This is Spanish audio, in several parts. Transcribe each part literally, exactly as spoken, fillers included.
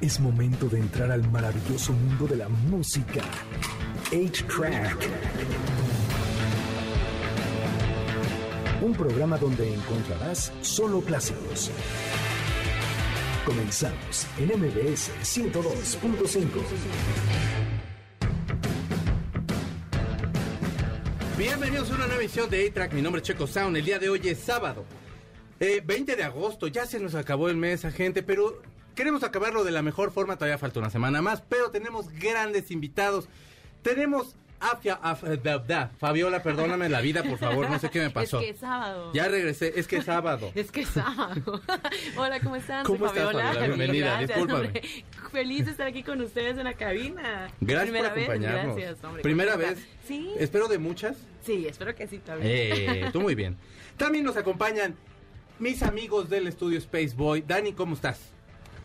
Es momento de entrar al maravilloso mundo de la música. ocho track. Un programa donde encontrarás solo clásicos. Comenzamos en M B S ciento dos punto cinco. Bienvenidos a una nueva edición de ocho track. Mi nombre es Checo Sound. El día de hoy es sábado, eh, veinte de agosto. Ya se nos acabó el mes, gente, pero queremos acabarlo de la mejor forma. Todavía falta una semana más, pero tenemos grandes invitados. Tenemos Afia, Afia, da, da. Fabiola, perdóname la vida, por favor, no sé qué me pasó. Es que es sábado. Ya regresé, es que es sábado. Es que es sábado. Hola, ¿cómo están? ¿Cómo Soy Fabiola. Estás, Fabiola? Bienvenida, gracias, discúlpame. Hombre, feliz de estar aquí con ustedes en la cabina. Gracias Primera por acompañarnos. Vez, gracias, hombre. Primera vez. Sí. Espero de muchas. Sí, espero que sí también. Eh, tú muy bien. También nos acompañan mis amigos del estudio SpaceBoy. Dani, ¿cómo estás?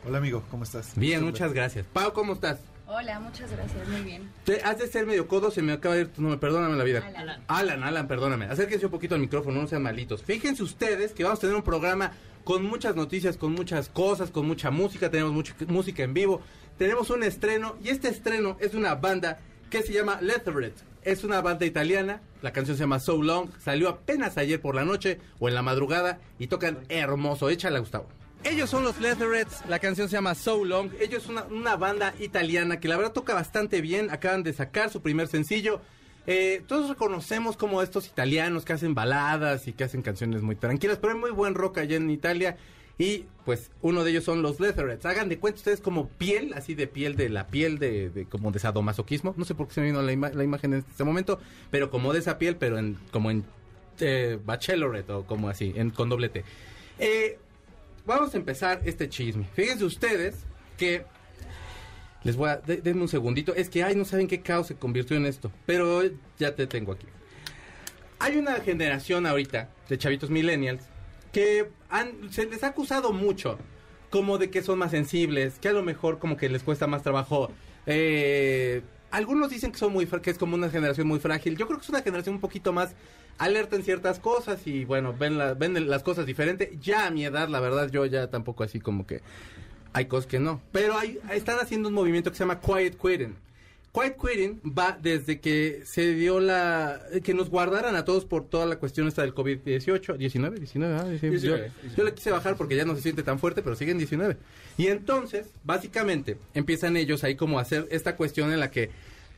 Hola, amigo, ¿cómo estás? Bien, muchas gracias. Pau, ¿cómo estás? Hola, muchas gracias, muy bien. Te has de ser medio codo, se me acaba de ir tu nombre, perdóname la vida. Alan. Alan, Alan, perdóname. Acérquense un poquito al micrófono, no sean malitos. Fíjense ustedes que vamos a tener un programa con muchas noticias, con muchas cosas, con mucha música. Tenemos mucha música en vivo. Tenemos un estreno, y este estreno es una banda que se llama Leatherette. Es una banda italiana, la canción se llama So Long. Salió apenas ayer por la noche o en la madrugada y tocan hermoso. Échala, Gustavo. Ellos son los Leatherettes, la canción se llama So Long. Ellos son una, una banda italiana que la verdad toca bastante bien. Acaban de sacar su primer sencillo. Eh, todos reconocemos como estos italianos que hacen baladas y que hacen canciones muy tranquilas, pero hay muy buen rock allá en Italia. Y pues uno de ellos son los Leatherettes. Hagan de cuenta ustedes como piel, así de piel de la piel, de, de como de sadomasoquismo. No sé por qué se me vino la, ima- la imagen en este momento, pero como de esa piel, pero en, como en eh, Bachelorette o como así, en, con doble T. Eh... Vamos a empezar este chisme. Fíjense ustedes que... Les voy a... De, denme un segundito. Es que, ay, no saben qué caos se convirtió en esto. Pero ya te tengo aquí. Hay una generación ahorita de chavitos millennials que han, se les ha acusado mucho como de que son más sensibles, que a lo mejor como que les cuesta más trabajo. Eh, algunos dicen que son muy que es como una generación muy frágil. Yo creo que es una generación un poquito más... alertan ciertas cosas y bueno, ven, la, ven las cosas diferente. Ya a mi edad, la verdad, yo ya tampoco así como que hay cosas que no. Pero hay, están haciendo un movimiento que se llama Quiet Quitting. Quiet Quitting va desde que se dio la... que nos guardaran a todos por toda la cuestión esta del COVID dieciocho. diecinueve, diecinueve, ah, diecinueve. diecinueve. Yo, yo le quise bajar porque ya no se siente tan fuerte, pero siguen diecinueve. Y entonces, básicamente, empiezan ellos ahí como a hacer esta cuestión en la que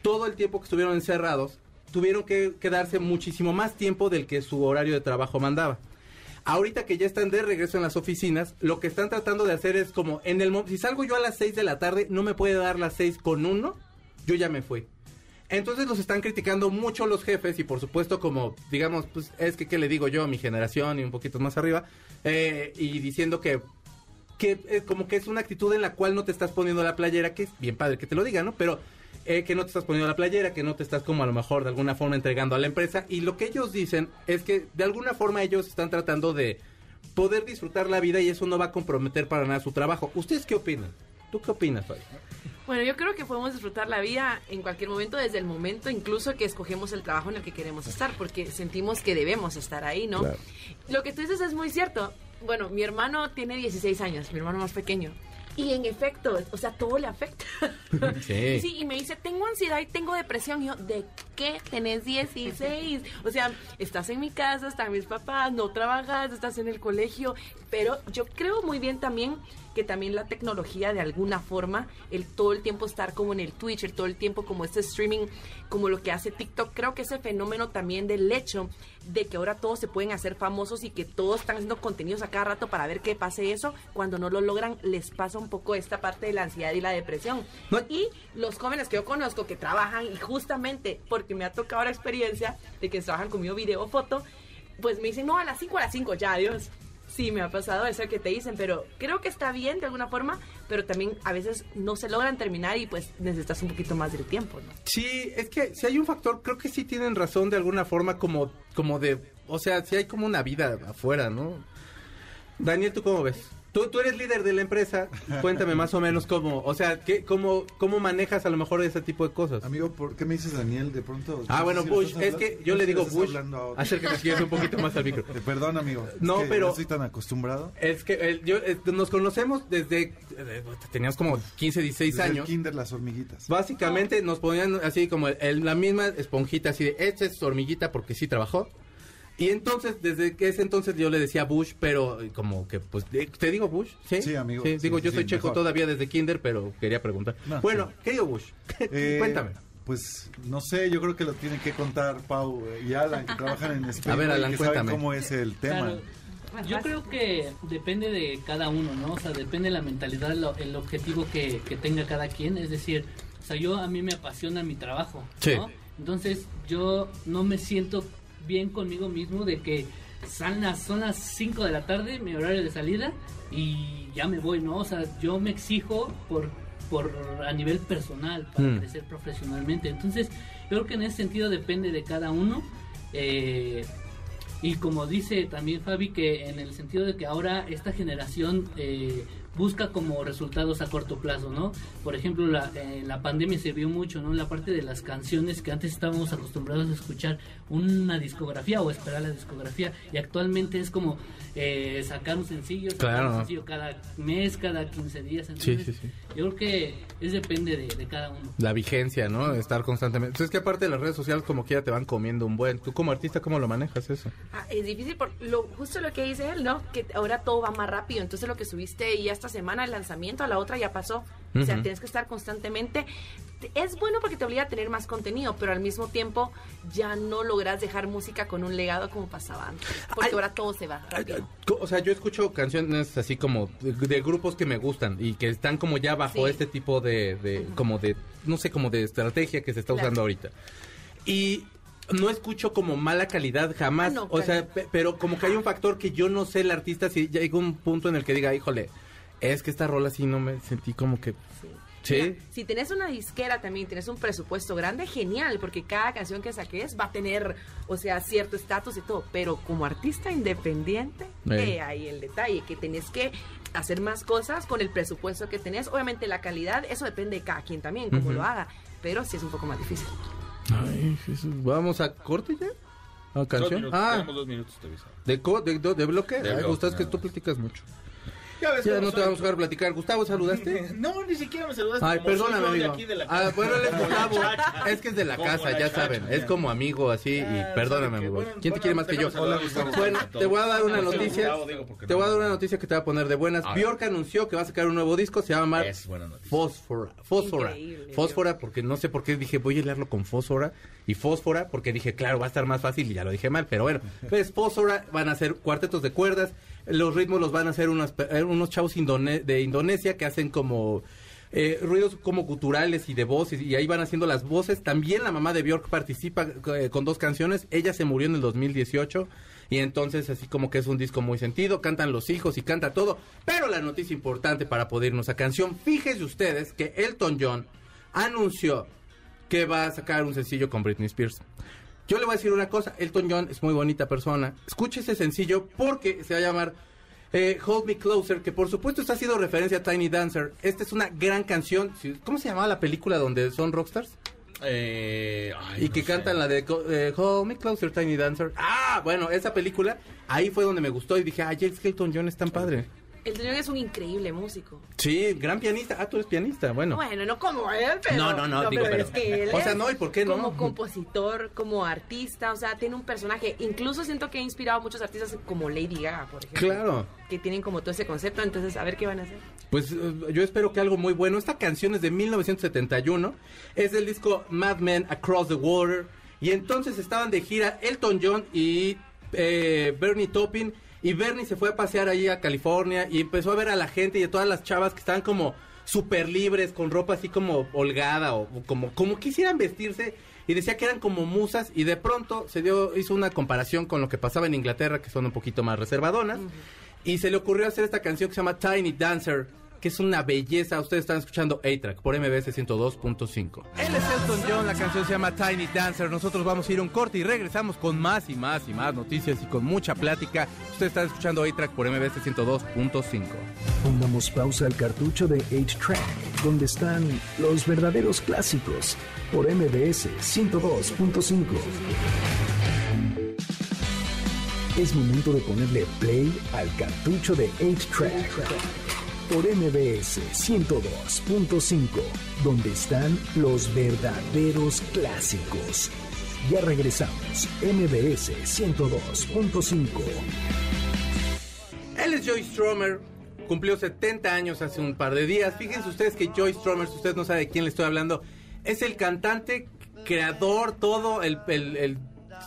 todo el tiempo que estuvieron encerrados, tuvieron que quedarse muchísimo más tiempo del que su horario de trabajo mandaba. Ahorita que ya están de regreso en las oficinas, lo que están tratando de hacer es como, en el si salgo yo a las seis de la tarde, no me puede dar las seis con uno, yo ya me fui. Entonces los están criticando mucho los jefes y por supuesto como, digamos, pues es que qué le digo yo a mi generación y un poquito más arriba, eh, y diciendo que, que eh, como que es una actitud en la cual no te estás poniendo la playera, que es bien padre que te lo diga, ¿no? Pero... Eh, que no te estás poniendo la playera, que no te estás como a lo mejor de alguna forma entregando a la empresa. Y lo que ellos dicen es que de alguna forma ellos están tratando de poder disfrutar la vida y eso no va a comprometer para nada su trabajo. ¿Ustedes qué opinan? ¿Tú qué opinas, Fabi? Bueno, yo creo que podemos disfrutar la vida en cualquier momento, desde el momento incluso que escogemos el trabajo en el que queremos estar, porque sentimos que debemos estar ahí, ¿no? Claro. Lo que tú dices es muy cierto. Bueno, mi hermano tiene dieciséis años, mi hermano más pequeño. Y en efecto, o sea, todo le afecta. Sí. Sí, y me dice, tengo ansiedad y tengo depresión. Y yo, ¿de qué? Tenés dieciséis. O sea, estás en mi casa, están mis papás, no trabajas, estás en el colegio. Pero yo creo muy bien también que también la tecnología de alguna forma, el todo el tiempo estar como en el Twitch, el todo el tiempo como este streaming, como lo que hace TikTok, creo que ese fenómeno también del hecho de que ahora todos se pueden hacer famosos y que todos están haciendo contenidos a cada rato para ver qué pase eso, cuando no lo logran les pasa un poco esta parte de la ansiedad y la depresión. No. Y los jóvenes que yo conozco que trabajan, y justamente porque me ha tocado la experiencia de que trabajan conmigo video, foto, pues me dicen, no, a las cinco, a las cinco, ya, adiós. Sí, me ha pasado eso que te dicen, pero creo que está bien de alguna forma, pero también a veces no se logran terminar y pues necesitas un poquito más del tiempo, ¿no? Sí, es que si hay un factor, creo que sí tienen razón de alguna forma como, como de, o sea, si hay como una vida afuera, ¿no? Daniel, ¿tú cómo ves? Tú, tú eres líder de la empresa, cuéntame más o menos cómo, o sea, ¿qué, cómo, cómo manejas a lo mejor ese tipo de cosas? Amigo, ¿por qué me dices Daniel de pronto? Ah, bueno, si Bush, es que yo le digo Bush, acércate si un poquito más al micro. Perdón, amigo, no, es que pero, no estoy tan acostumbrado. Es que el, yo, eh, nos conocemos desde, eh, teníamos como quince, dieciséis desde años. El kinder, las hormiguitas. Básicamente nos ponían así como el, el, la misma esponjita, así de, esta es hormiguita porque sí trabajó. Y entonces, desde que ese entonces yo le decía Bush, pero como que, pues, ¿te digo Bush? Sí, sí amigo. Sí, sí, digo, sí, yo soy sí, checo mejor. Todavía desde kinder, pero quería preguntar. No, bueno, sí. ¿Qué digo Bush? Eh, Cuéntame. Pues, no sé, yo creo que lo tienen que contar Pau y Alan, que trabajan en SpaceBoy. A ver, Alan, cuéntame. Saben cómo es el tema. Claro. Yo creo que depende de cada uno, ¿no? O sea, depende de la mentalidad, lo, el objetivo que, que tenga cada quien. Es decir, o sea, yo, a mí me apasiona mi trabajo, sí. ¿no? Entonces, yo no me siento bien conmigo mismo de que son las, son las cinco de la tarde, mi horario de salida, y ya me voy, ¿no? O sea, yo me exijo por, por a nivel personal para mm. crecer profesionalmente. Entonces, yo creo que en ese sentido depende de cada uno. Eh, y como dice también Fabi, que en el sentido de que ahora esta generación eh, busca como resultados a corto plazo, ¿no? Por ejemplo, la, eh, la pandemia se vio mucho, ¿no? La parte de las canciones que antes estábamos acostumbrados a escuchar una discografía o esperar la discografía, y actualmente es como eh, sacar un sencillo, sacar claro. un sencillo cada mes, cada quince días. Entonces, sí, sí, sí. Yo creo que es depende de, de cada uno. La vigencia, ¿no? Estar constantemente. Entonces, es que aparte de las redes sociales, como quiera, te van comiendo un buen. ¿Tú como artista cómo lo manejas eso? Ah, es difícil, por lo, justo lo que dice él, ¿no? Que ahora todo va más rápido, entonces lo que subiste y ya está semana el lanzamiento, a la otra ya pasó. Uh-huh. O sea, tienes que estar constantemente. Es bueno porque te obliga a tener más contenido, pero al mismo tiempo ya no logras dejar música con un legado como pasaba antes, porque ay, ahora todo se va rápido. Ay, ay, o sea, yo escucho canciones así como de, de grupos que me gustan y que están como ya bajo sí. este tipo de, de uh-huh. como de, no sé, como de estrategia que se está claro. usando ahorita. Y no escucho como mala calidad jamás, no, o sea, p- pero como que hay un factor que yo no sé el artista si llega un punto en el que diga, híjole, es que esta rola sí no me sentí como que... Sí. ¿Sí? Mira, si tenés una disquera también, tenés un presupuesto grande, genial, porque cada canción que saques va a tener, o sea, cierto estatus y todo, pero como artista independiente, sí. eh, ahí el detalle, que tenés que hacer más cosas con el presupuesto que tenés, obviamente la calidad, eso depende de cada quien también, cómo uh-huh. lo haga, pero sí es un poco más difícil. Ay, Jesús, ¿vamos a corte ya? ¿A canción? Minutos, ah, tenemos dos minutos, te aviso. ¿De, co- de, de, de bloque? De Ay, bloque, Gustavo, es que tú platicas mucho. Ya, ves, ya no te vamos a dejar platicar. Gustavo, ¿saludaste? No, ni siquiera me saludaste. Ay, perdóname, amigo. Ah, bueno, él es Gustavo. Es que es de la como casa, la ya chacha, saben. Ya. Es como amigo, así. Ah, y perdóname, amigo. Bueno, ¿quién bueno, te quiere más que yo? Hola, Gustavo. Bueno, te voy a dar una noticia. Te voy a dar una noticia que te va a poner de buenas. Björk anunció que va a sacar un nuevo disco. Se llama Fósfora. Fósfora. Fósfora, porque no sé por qué dije, voy a leerlo con Fósfora. Y Fósfora, porque dije, claro, va a estar más fácil. Y ya lo dije mal, pero bueno. Pues Fósfora van a hacer cuartetos de cuerdas. Los ritmos los van a hacer unas, unos chavos indone- de Indonesia que hacen como eh, ruidos como guturales y de voces, y ahí van haciendo las voces. También la mamá de Björk participa eh, con dos canciones. Ella se murió en el dos mil dieciocho y entonces así como que es un disco muy sentido. Cantan los hijos y canta todo, pero la noticia importante para poder irnos a canción, fíjense ustedes que Elton John anunció que va a sacar un sencillo con Britney Spears. Yo le voy a decir una cosa, Elton John es muy bonita persona, escuche ese sencillo porque se va a llamar eh, Hold Me Closer, que por supuesto está haciendo referencia a Tiny Dancer. Esta es una gran canción. ¿Cómo se llamaba la película donde son rockstars? Eh, ay, y no que sé. Cantan la de eh, Hold Me Closer, Tiny Dancer. Ah, bueno, esa película, ahí fue donde me gustó y dije, ay, es que Elton John es tan padre. Elton John es un increíble músico. Sí, gran pianista. Ah, tú eres pianista, bueno. Bueno, no como él, pero... No, no, no, no digo, pero... pero es que él o sea, no, ¿y por qué no? Como compositor, como artista, o sea, tiene un personaje. Incluso siento que ha inspirado a muchos artistas como Lady Gaga, por ejemplo. Claro. Que tienen como todo ese concepto, entonces a ver qué van a hacer. Pues yo espero que algo muy bueno. Esta canción es de mil novecientos setenta y uno. Es del disco Mad Men, Across the Water. Y entonces estaban de gira Elton John y eh, Bernie Taupin. Y Bernie se fue a pasear ahí a California y empezó a ver a la gente y a todas las chavas que estaban como súper libres, con ropa así como holgada o, o como, como quisieran vestirse, y decía que eran como musas, y de pronto se dio, hizo una comparación con lo que pasaba en Inglaterra, que son un poquito más reservadonas, uh-huh. y se le ocurrió hacer esta canción que se llama Tiny Dancer, que es una belleza. Ustedes están escuchando A-Track por M B S ciento dos punto cinco. Él es Elton John, la canción se llama Tiny Dancer. Nosotros vamos a ir a un corte y regresamos con más y más y más noticias y con mucha plática. Ustedes están escuchando A-Track por M B S ciento dos punto cinco. Pongamos pausa al cartucho de A-Track, donde están los verdaderos clásicos por M B S ciento dos punto cinco. Es momento de ponerle play al cartucho de eight track por M B S ciento dos punto cinco, donde están los verdaderos clásicos. Ya regresamos, M B S ciento dos punto cinco. Él es Joe Strummer, cumplió setenta años hace un par de días. Fíjense ustedes que Joe Strummer, si usted no sabe de quién le estoy hablando, es el cantante, creador, todo, el... el, el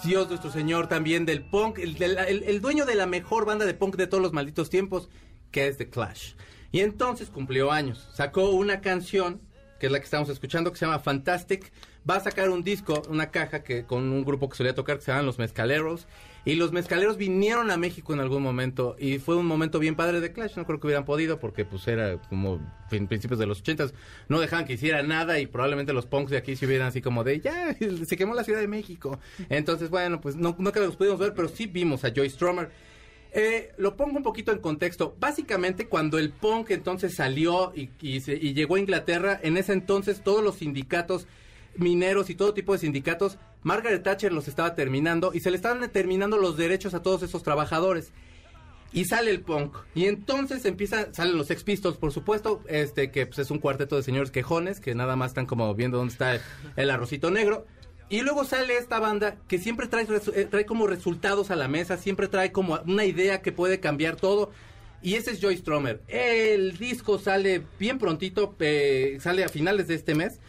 Dios nuestro Señor también del punk, el, del, el, el dueño de la mejor banda de punk de todos los malditos tiempos, que es The Clash. Y entonces cumplió años, sacó una canción, que es la que estamos escuchando, que se llama Fantastic. Va a sacar un disco, una caja que con un grupo que solía tocar, que se llaman Los Mezcaleros. Y Los Mezcaleros vinieron a México en algún momento, y fue un momento bien padre de Clash. No creo que hubieran podido, porque pues era como en principios de los ochentas, no dejaban que hiciera nada, y probablemente los punks de aquí se hubieran así como de, ya, se quemó la Ciudad de México. Entonces, bueno, pues no, no que los pudimos ver, pero sí vimos a Joe Strummer. Eh, lo pongo un poquito en contexto. Básicamente, cuando el punk entonces salió y, y, se, y llegó a Inglaterra, en ese entonces todos los sindicatos mineros y todo tipo de sindicatos, Margaret Thatcher los estaba terminando y se le estaban terminando los derechos a todos esos trabajadores. Y sale el punk. Y entonces empieza, salen los Sex Pistols, por supuesto, este que pues, es un cuarteto de señores quejones que nada más están como viendo dónde está el, el arrocito negro. Y luego sale esta banda que siempre trae, trae como resultados a la mesa, siempre trae como una idea que puede cambiar todo. Y ese es Joe Strummer. El disco sale bien prontito, eh, sale a finales de este mes.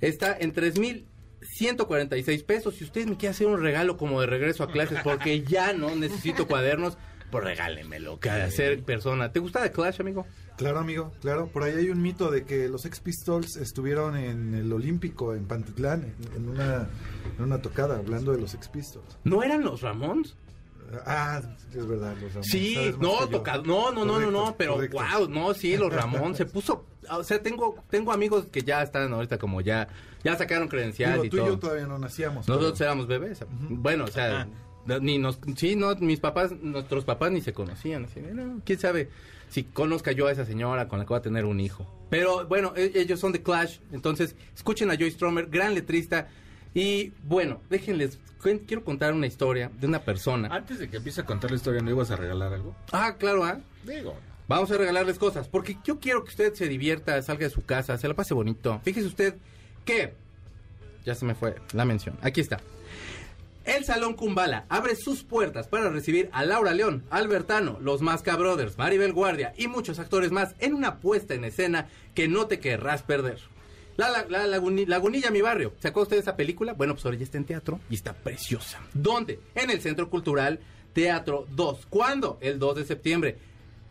Está en tres mil ciento cuarenta y seis pesos. Si ustedes me quieren hacer un regalo como de regreso a clases, porque ya no necesito cuadernos, pues regálenmelo, que a ser persona. ¿Te gusta The Clash, amigo? Claro, amigo, claro. Por ahí hay un mito de que los Sex Pistols estuvieron en el Olímpico, en Pantitlán, en una, en una tocada, hablando de los Sex Pistols. ¿No eran los Ramones? Ah, es verdad, los Ramones. Sí, no, tocado, no, no, correcto, no, no, no, pero correcto. Wow, no, sí, los Ramones se puso, o sea, tengo tengo amigos que ya están ahorita como ya, ya sacaron credencial. Digo, y tú todo. Tú y yo todavía no nacíamos. Nosotros pero... éramos bebés, uh-huh. Bueno, o sea, uh-huh. ni nos, sí, no, mis papás, nuestros papás ni se conocían, así, no, quién sabe si conozca yo a esa señora con la que va a tener un hijo. Pero bueno, ellos son The Clash, entonces escuchen a Joe Strummer, gran letrista. Y bueno, déjenles, quiero contar una historia de una persona. Antes de que empiece a contar la historia, ¿no ibas a regalar algo? Ah, claro, ¿ah? ¿eh? Digo, vamos a regalarles cosas, porque yo quiero que usted se divierta, salga de su casa, se la pase bonito. Fíjese usted que, ya se me fue la mención, aquí está. El Salón Kumbala abre sus puertas para recibir a Laura León, Albertano, los Masca Brothers, Maribel Guardia y muchos actores más en una puesta en escena que no te querrás perder. La, la, la laguni, Lagunilla, mi barrio. ¿Se acuerdan ustedes de esa película? Bueno, pues ahora ya está en teatro y está preciosa. ¿Dónde? En el Centro Cultural Teatro dos. ¿Cuándo? El dos de septiembre.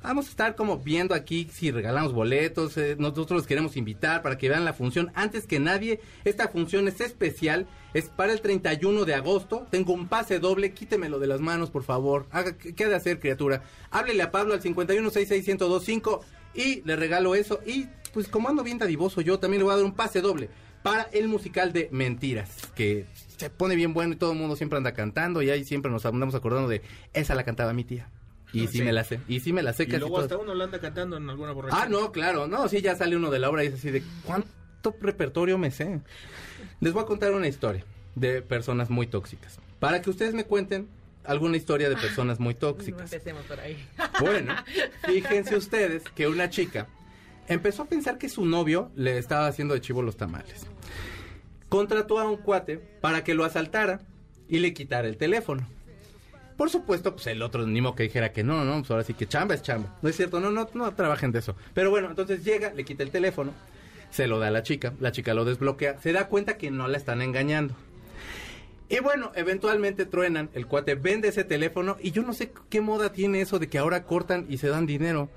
Vamos a estar como viendo aquí si regalamos boletos. Eh, nosotros los queremos invitar para que vean la función. Antes que nadie, esta función es especial. Es para el treinta y uno de agosto. Tengo un pase doble. Quítemelo de las manos, por favor. Haga, ¿qué ha de hacer, criatura? Háblele a Pablo al cinco uno seis seis uno cero dos cinco y le regalo eso. Y pues como ando bien dadivoso yo, también le voy a dar un pase doble para el musical de Mentiras, que se pone bien bueno y todo el mundo siempre anda cantando, y ahí siempre nos andamos acordando de, esa la cantaba mi tía. Y sí, sí me la sé, y sí me la sé. Y luego hasta uno la anda cantando en alguna borrachera. Ah, no, claro, no, sí, ya sale uno de la obra y es así de, ¿cuánto repertorio me sé? Les voy a contar una historia de personas muy tóxicas, para que ustedes me cuenten alguna historia de personas muy tóxicas. No empecemos por ahí. Bueno, fíjense ustedes que una chica empezó a pensar que su novio le estaba haciendo de chivo los tamales. Contrató a un cuate para que lo asaltara y le quitara el teléfono. Por supuesto, pues el otro ni modo que dijera que no, no, pues ahora sí que chamba es chamba. No es cierto, no, no, no trabajen de eso. Pero bueno, entonces llega, le quita el teléfono, se lo da a la chica, la chica lo desbloquea, se da cuenta que no la están engañando. Y bueno, eventualmente truenan, el cuate vende ese teléfono y yo no sé qué moda tiene eso de que ahora cortan y se dan dinero.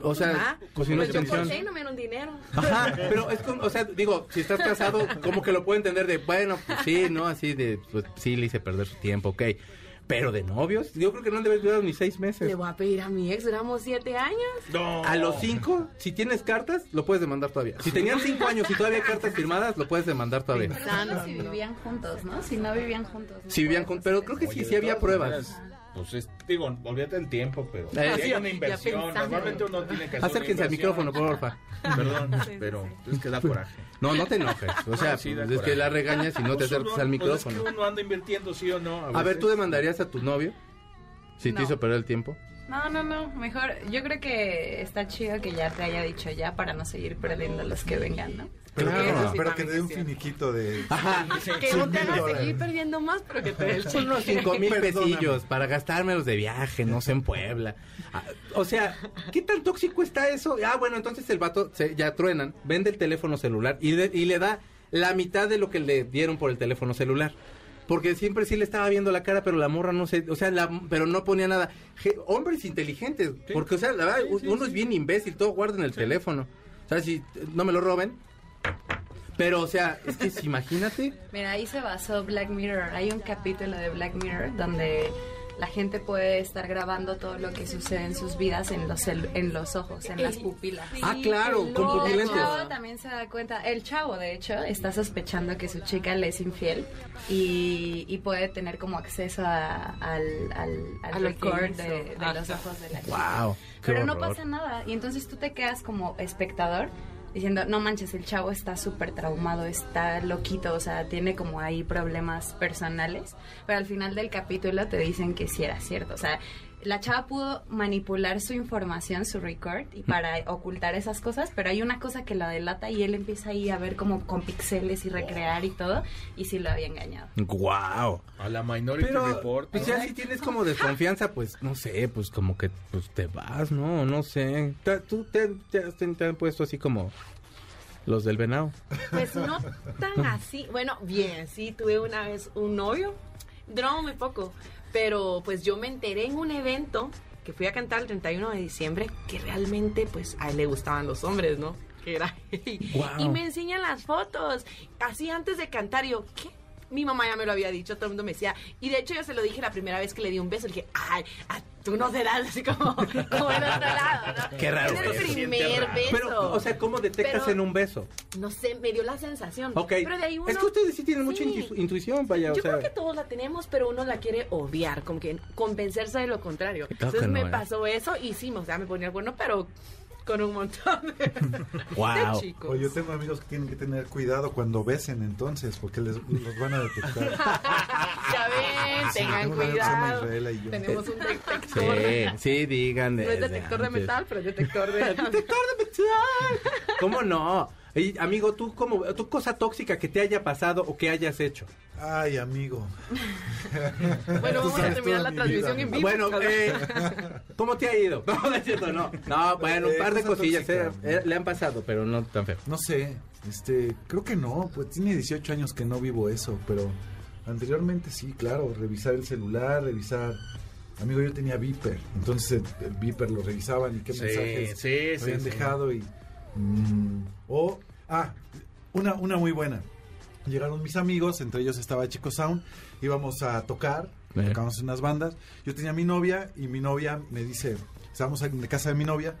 O sea, pues si no es pensión. Yo no me dan dinero. Ajá, pero es como, o sea, digo, si estás casado, como que lo puedo entender de, bueno, pues sí, no, así de, pues sí, le hice perder su tiempo, ok. Pero de novios, yo creo que no han de haber durado ni seis meses. Le voy a pedir a mi ex, duramos siete años. No. A los cinco, si tienes cartas, lo puedes demandar todavía. Si tenían cinco años y todavía hay cartas firmadas, lo puedes demandar todavía. Pensando si vivían juntos, ¿no? Si no vivían juntos. No si vivían juntos, pero creo que sí, sí había pruebas. Pues es, digo, olvídate el tiempo, pero eh, hay sí, una inversión. Normalmente uno tiene que hacer. Acérquense al micrófono, porfa. Perdón, pero es que da coraje. No, no te enojes. O sea, no, sí, es coraje. Que la regañas y no, no te acerques al micrófono. No, es que uno anda invirtiendo, sí o no. A, a ver, ¿tú demandarías a tu novio si no te hizo perder el tiempo? No, no, no. Mejor, yo creo que está chido que ya te haya dicho ya para no seguir perdiendo los que vengan, ¿no? Pero, claro, sí, pero que te dé un finiquito de... Ajá, que no te hagas seguir perdiendo más, pero que te dé el cheque. Unos cinco mil pesillos para gastármelos de viaje, no sé, en Puebla. Ah, o sea, ¿qué tan tóxico está eso? Ah, bueno, entonces el vato, se, ya truenan, vende el teléfono celular y, de, y le da la mitad de lo que le dieron por el teléfono celular. Porque siempre sí le estaba viendo la cara, pero la morra no sé, se, o sea, la, pero no ponía nada. Je, hombres inteligentes, sí, porque, o sea, la verdad, sí, sí, uno sí. es bien imbécil, todo guardan el sí. teléfono. O sea, si no me lo roben... Pero, o sea, es que imagínate. Mira, ahí se basó Black Mirror. Hay un capítulo de Black Mirror donde la gente puede estar grabando todo lo que sucede en sus vidas en los en los ojos, en las pupilas. Sí, ah, claro, con pupilentes. El chavo también se da cuenta. El chavo, de hecho, está sospechando que su chica le es infiel y, y puede tener como acceso a, al, al, al record de, de ah, los ojos de la chica. Wow, pero horror. No pasa nada. Y entonces tú te quedas como espectador diciendo, no manches, el chavo está súper traumado, está loquito, o sea, tiene como ahí problemas personales. Pero al final del capítulo te dicen que sí era cierto. O sea, la chava pudo manipular su información, su record, y para ocultar esas cosas, pero hay una cosa que la delata y él empieza ahí a ver como con pixeles y recrear y todo, y sí lo había engañado. ¡Guau! A la Minority Report. Pues ya si tienes como desconfianza, pues no sé, pues como que pues te vas, ¿no? No sé. ¿Tú te, te, te, te han puesto así como los del venado? Pues no tan así. Bueno, bien, sí, tuve una vez un novio, duró muy poco. Pero pues yo me enteré en un evento que fui a cantar el treinta y uno de diciembre que realmente pues a él le gustaban los hombres, ¿no? Que era wow. Y me enseñan las fotos, así antes de cantar, y yo, ¿qué? Mi mamá ya me lo había dicho, todo el mundo me decía, y de hecho yo se lo dije la primera vez que le di un beso, le dije, ay, a tú no serás así como, como en otro lado, ¿no? Qué raro. Es el primer beso. Pero, o sea, ¿cómo detectas pero, en un beso? No sé, me dio la sensación. Okay. Pero de ahí uno, es que ustedes sí tienen sí. mucha intuición, vaya, o yo sea. Creo que todos la tenemos, pero uno la quiere obviar, como que convencerse de lo contrario. Claro. Entonces no me es. pasó eso y sí, o sea, me ponía bueno, pero... con un montón de, wow. de chicos. Oye, yo tengo amigos que tienen que tener cuidado cuando besen, entonces, porque les, los van a detectar. Ya ven, sí, tengan cuidado. Tenemos un detector. Sí, sí, digan. De, no es detector de, de metal, pero es detector de... ¡Detector de metal! ¿Cómo no? Ey, amigo, ¿tú, cómo, ¿tú cosa tóxica que te haya pasado o que hayas hecho? Ay, amigo. Bueno, vamos a terminar la transmisión en vivo. Bueno, eh, ¿cómo te ha ido? No, no es cierto, no. No, bueno, un par de cosillas eh, eh, le han pasado, pero no tan feo. No sé, este, creo que no, pues tiene dieciocho años que no vivo eso, pero anteriormente sí, claro, revisar el celular, revisar... Amigo, yo tenía Viper, entonces el Viper lo revisaban y qué sí, mensajes sí, habían sí, dejado sí. y... Mm, o, ah, una, una muy buena. Llegaron mis amigos, entre ellos estaba Checo Sound. Íbamos a tocar, eh. tocábamos en unas bandas. Yo tenía a mi novia y mi novia me dice, estábamos en la casa de mi novia.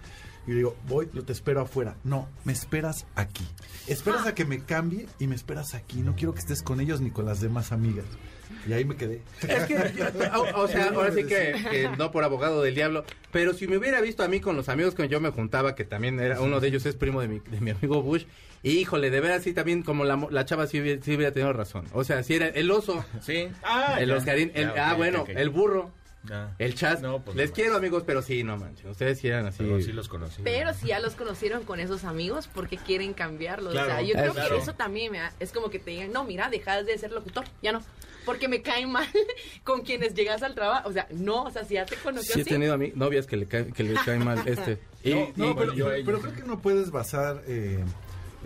Y le digo, voy, yo te espero afuera. No, me esperas aquí. Esperas a que me cambie y me esperas aquí. No quiero que estés con ellos ni con las demás amigas. Y ahí me quedé. Es que, o, o sea, ahora sí que, que no por abogado del diablo, pero si me hubiera visto a mí con los amigos que yo me juntaba, que también era uno de ellos es primo de mi, de mi amigo Bush, híjole, de veras sí también como la, la chava sí, sí hubiera tenido razón. O sea, si era el oso, sí, ah, el ya, Oscarín, el, ya, okay, ah bueno, okay. el burro. Nah. El chat, no, pues les no quiero manches. amigos, pero sí, no manches, ustedes sí eran así. Pero sí los conocí. Pero si ya los conocieron con esos amigos, ¿por qué quieren cambiarlos? Claro, o sea, yo creo claro. que eso también me ha, es como que te digan, no, mira, dejas de ser locutor, ya no, porque me caen mal con quienes llegas al trabajo, o sea, no, o sea, si ya te conocí. Sí he tenido novias que le caen, que le caen mal este. Y, no, no y, pero, yo, pero creo que no puedes basar eh,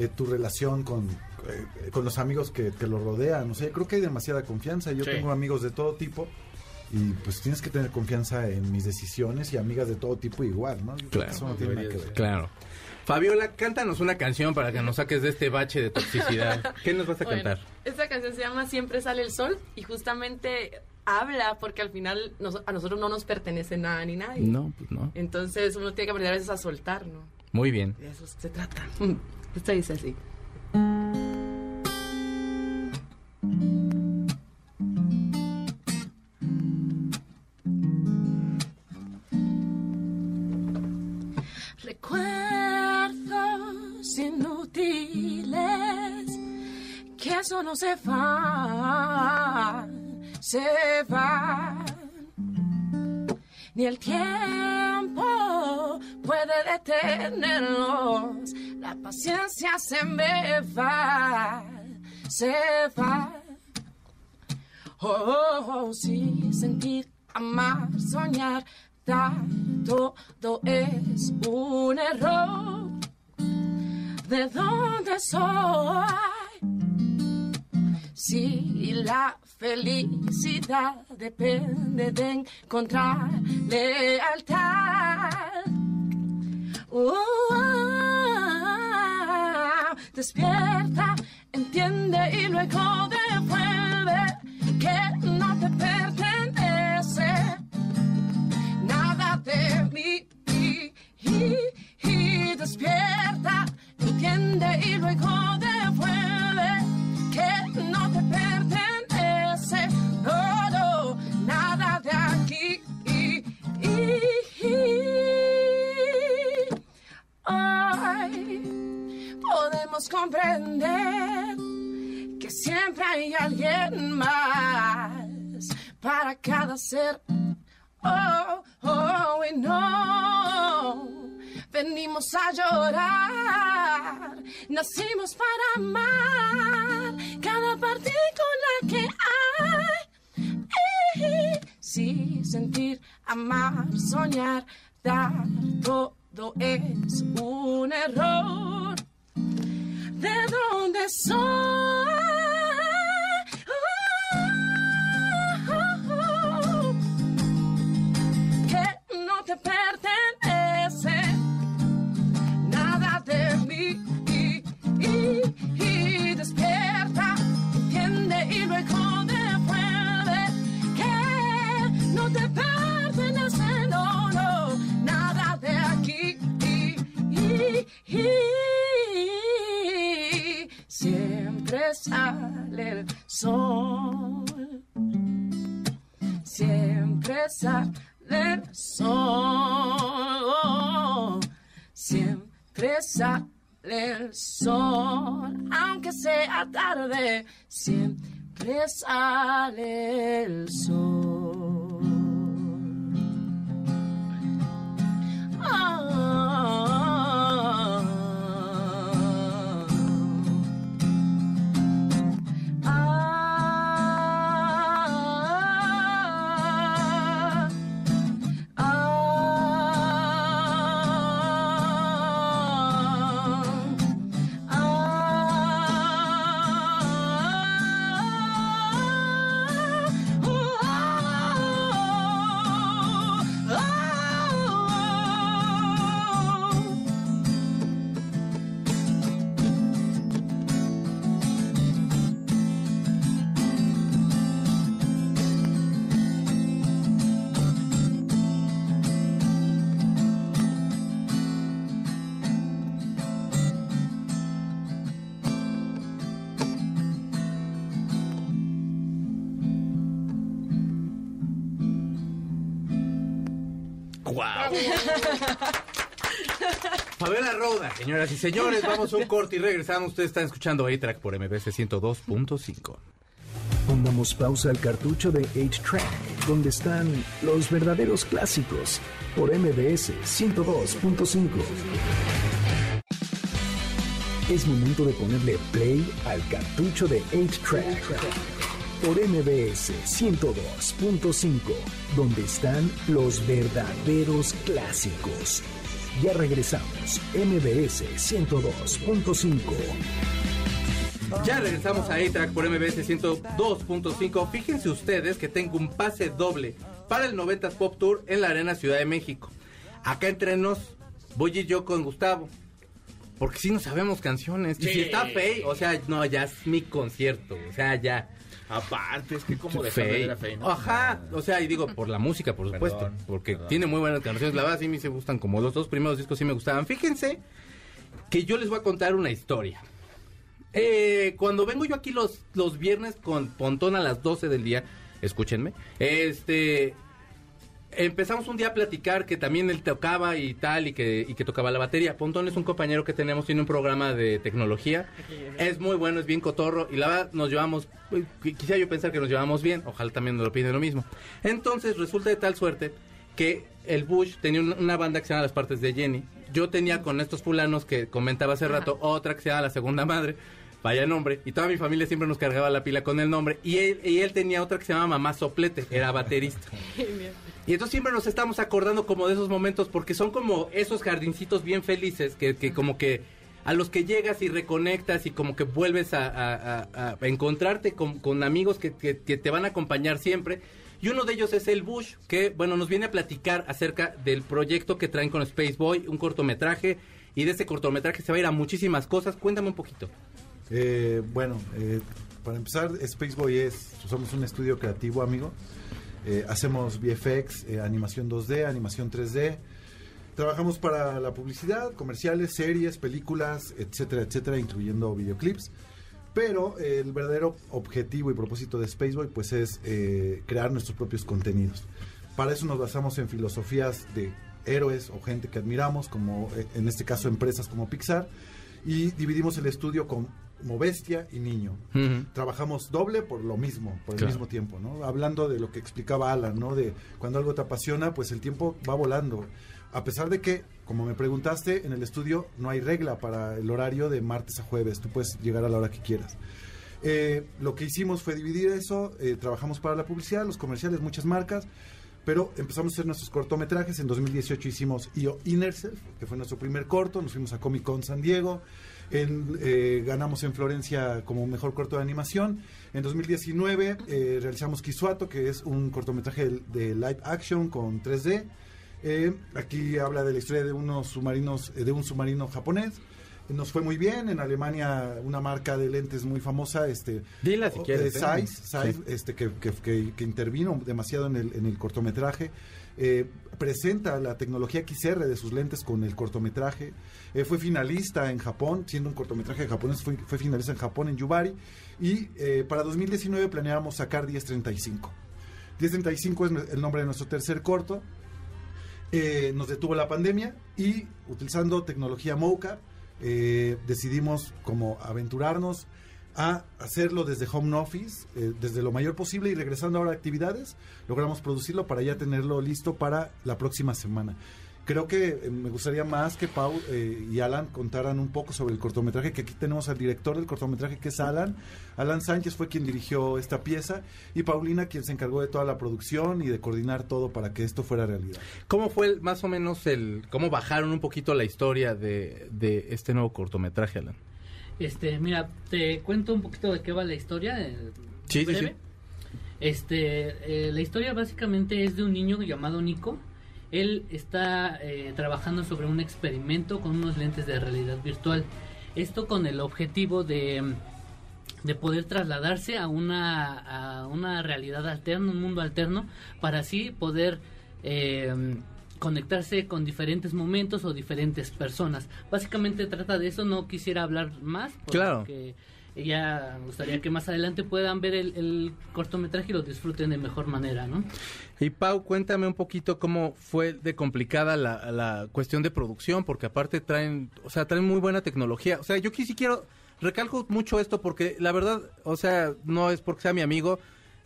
eh, tu relación con... Eh, con los amigos que te lo rodean, o sea, creo que hay demasiada confianza, yo sí. tengo amigos de todo tipo. Y pues tienes que tener confianza en mis decisiones y amigas de todo tipo igual, ¿no? Yo claro, eso no tiene nada que ver. Claro. Fabiola, cántanos una canción para que nos saques de este bache de toxicidad. ¿Qué nos vas a bueno, cantar? Esta canción se llama Siempre Sale el Sol y justamente... habla, porque al final nos, a nosotros no nos pertenece nada ni nadie. No, pues no. Entonces uno tiene que aprender a veces a soltar, ¿no? Muy bien. De eso se trata. Esto dice así. Recuerdos inútiles que solo se van, se van. Ni el tiempo puede detenerlos. La paciencia se me va, se va. Oh, oh, oh, sí, sentir, amar, soñar, dar, todo es un error. ¿De dónde soy? Sí, la felicidad depende de encontrar lealtad. Oh, oh, oh, despierta, entiende y luego devuelve que no te pertenece nada de mí. Y, y, y despierta, entiende y luego devuelve que no te pertenece todo, nada de aquí. Y, y, y. Hoy podemos comprender que siempre hay alguien más para cada ser. Oh, oh, y no venimos a llorar, nacimos para amar cada partícula que hay. Sí, sentir, amar, soñar, dar, todo es un error. ¿De dónde soy? Te pertenece nada de mí. Y, y, y despierta, entiende y luego devuelve que no te pertenece, no, no, nada de aquí. Y, y, y, siempre sale el sol, siempre sale del sol, siempre sale el sol, aunque sea tarde, siempre sale el sol. Oh. Fabiola Roudha, señoras y señores, vamos a un corte y regresamos. Ustedes están escuchando A-Track por M B S ciento dos punto cinco. Pongamos pausa al cartucho de ocho track, donde están los verdaderos clásicos por M B S ciento dos punto cinco. Es momento de ponerle play al cartucho de ocho track. Por M B S ciento dos punto cinco, donde están los verdaderos clásicos. Ya regresamos, M B S ciento dos punto cinco. Ya regresamos a A-Track por M B S ciento dos punto cinco. Fíjense ustedes que tengo un pase doble para el noventas Pop Tour en la Arena Ciudad de México. Acá entre nos, voy y yo con Gustavo. Porque si no sabemos canciones. Sí. Y si está Fey, o sea, no, ya es mi concierto. O sea, ya... Aparte, es que como de fe era fe, ¿no? Ajá, o sea, y digo, por la música, por supuesto, perdón, porque perdón. tiene muy buenas canciones, la verdad sí me gustan, como los dos primeros discos sí me gustaban. Fíjense que yo les voy a contar una historia. Eh, cuando vengo yo aquí los, los viernes con Pontón a las doce del día, escúchenme, este... empezamos un día a platicar que también él tocaba y tal, y que, y que tocaba la batería. Pontón es un compañero que tenemos, tiene un programa de tecnología. Es muy bueno, es bien cotorro, y la verdad nos llevamos, quisiera yo pensar que nos llevamos bien, ojalá también nos lo piden lo mismo. Entonces resulta de tal suerte que el Bush tenía una banda que se llama Las Partes de Jenny. Yo tenía con estos fulanos que comentaba hace rato, otra que se llama La Segunda Madre, vaya nombre, y toda mi familia siempre nos cargaba la pila con el nombre, y él, y él tenía otra que se llamaba Mamá Soplete, era baterista. Y entonces siempre nos estamos acordando como de esos momentos, porque son como esos jardincitos bien felices que, que como que a los que llegas y reconectas y como que vuelves a, a, a, a encontrarte con, con amigos que, que, que te van a acompañar siempre. Y uno de ellos es el Bush, que bueno, nos viene a platicar acerca del proyecto que traen con SpaceBoy, un cortometraje, y de ese cortometraje se va a ir a muchísimas cosas. Cuéntame un poquito. Eh, bueno, eh, para empezar, SpaceBoy es, somos un estudio creativo, amigo. Eh, hacemos V F X, eh, animación dos D, animación tres D. Trabajamos para la publicidad, comerciales, series, películas, etcétera, etcétera, incluyendo videoclips. Pero eh, el verdadero objetivo y propósito de Spaceboy pues es eh, crear nuestros propios contenidos. Para eso nos basamos en filosofías de héroes o gente que admiramos, como eh, en este caso empresas como Pixar. Y dividimos el estudio con Movestia y Niño. Uh-huh. Trabajamos doble por lo mismo, por el claro. mismo tiempo, ¿no? Hablando de lo que explicaba Alan, ¿no? De cuando algo te apasiona, pues el tiempo va volando. A pesar de que, como me preguntaste, en el estudio no hay regla para el horario de martes a jueves. Tú puedes llegar a la hora que quieras. Eh, lo que hicimos fue dividir eso. Eh, trabajamos para la publicidad, los comerciales, muchas marcas. Pero empezamos a hacer nuestros cortometrajes. En dos mil dieciocho hicimos Innerself, que fue nuestro primer corto. Nos fuimos a Comic Con San Diego. En, eh, ganamos en Florencia como mejor corto de animación. En dos mil diecinueve eh, realizamos Kisuato, que es un cortometraje de, de live action con tres D. Eh, aquí habla de la historia de unos submarinos, eh, de un submarino japonés. Nos fue muy bien. En Alemania, una marca de lentes muy famosa, este, dila si quieres, eh, Zeiss, Zeiss sí. este, que, que, que, que intervino demasiado en el, en el cortometraje. Eh, presenta la tecnología X R de sus lentes con el cortometraje. Eh, fue finalista en Japón, siendo un cortometraje japonés, fue, fue finalista en Japón, en Yubari. Y eh, para dos mil diecinueve planeábamos sacar diez treinta y cinco. diez treinta y cinco es el nombre de nuestro tercer corto. Eh, nos detuvo la pandemia y, utilizando tecnología mocap, Eh, decidimos como aventurarnos a hacerlo desde home office, eh, desde lo mayor posible, y regresando ahora a actividades, logramos producirlo para ya tenerlo listo para la próxima semana. Creo que eh, me gustaría más que Pau eh, y Alan contaran un poco sobre el cortometraje, que aquí tenemos al director del cortometraje, que es Alan. Alan Sánchez fue quien dirigió esta pieza, y Paulina quien se encargó de toda la producción y de coordinar todo para que esto fuera realidad. ¿Cómo fue el, más o menos el, cómo bajaron un poquito la historia de, de este nuevo cortometraje, Alan? Este, mira, te cuento un poquito de qué va la historia. El, sí, sí, sí. Este, eh, la historia básicamente es de un niño llamado Nico. Él está eh, trabajando sobre un experimento con unos lentes de realidad virtual. Esto con el objetivo de, de poder trasladarse a una, a una realidad alterna, un mundo alterno, para así poder... Eh, conectarse con diferentes momentos o diferentes personas. Básicamente trata de eso, no quisiera hablar más porque claro. ya me gustaría que más adelante puedan ver el, el cortometraje y lo disfruten de mejor manera, ¿no? Y Pau, cuéntame un poquito cómo fue de complicada la, la cuestión de producción, porque aparte traen, o sea, traen muy buena tecnología. O sea, yo que sí quiero, recalco mucho esto porque la verdad, o sea, no es porque sea mi amigo,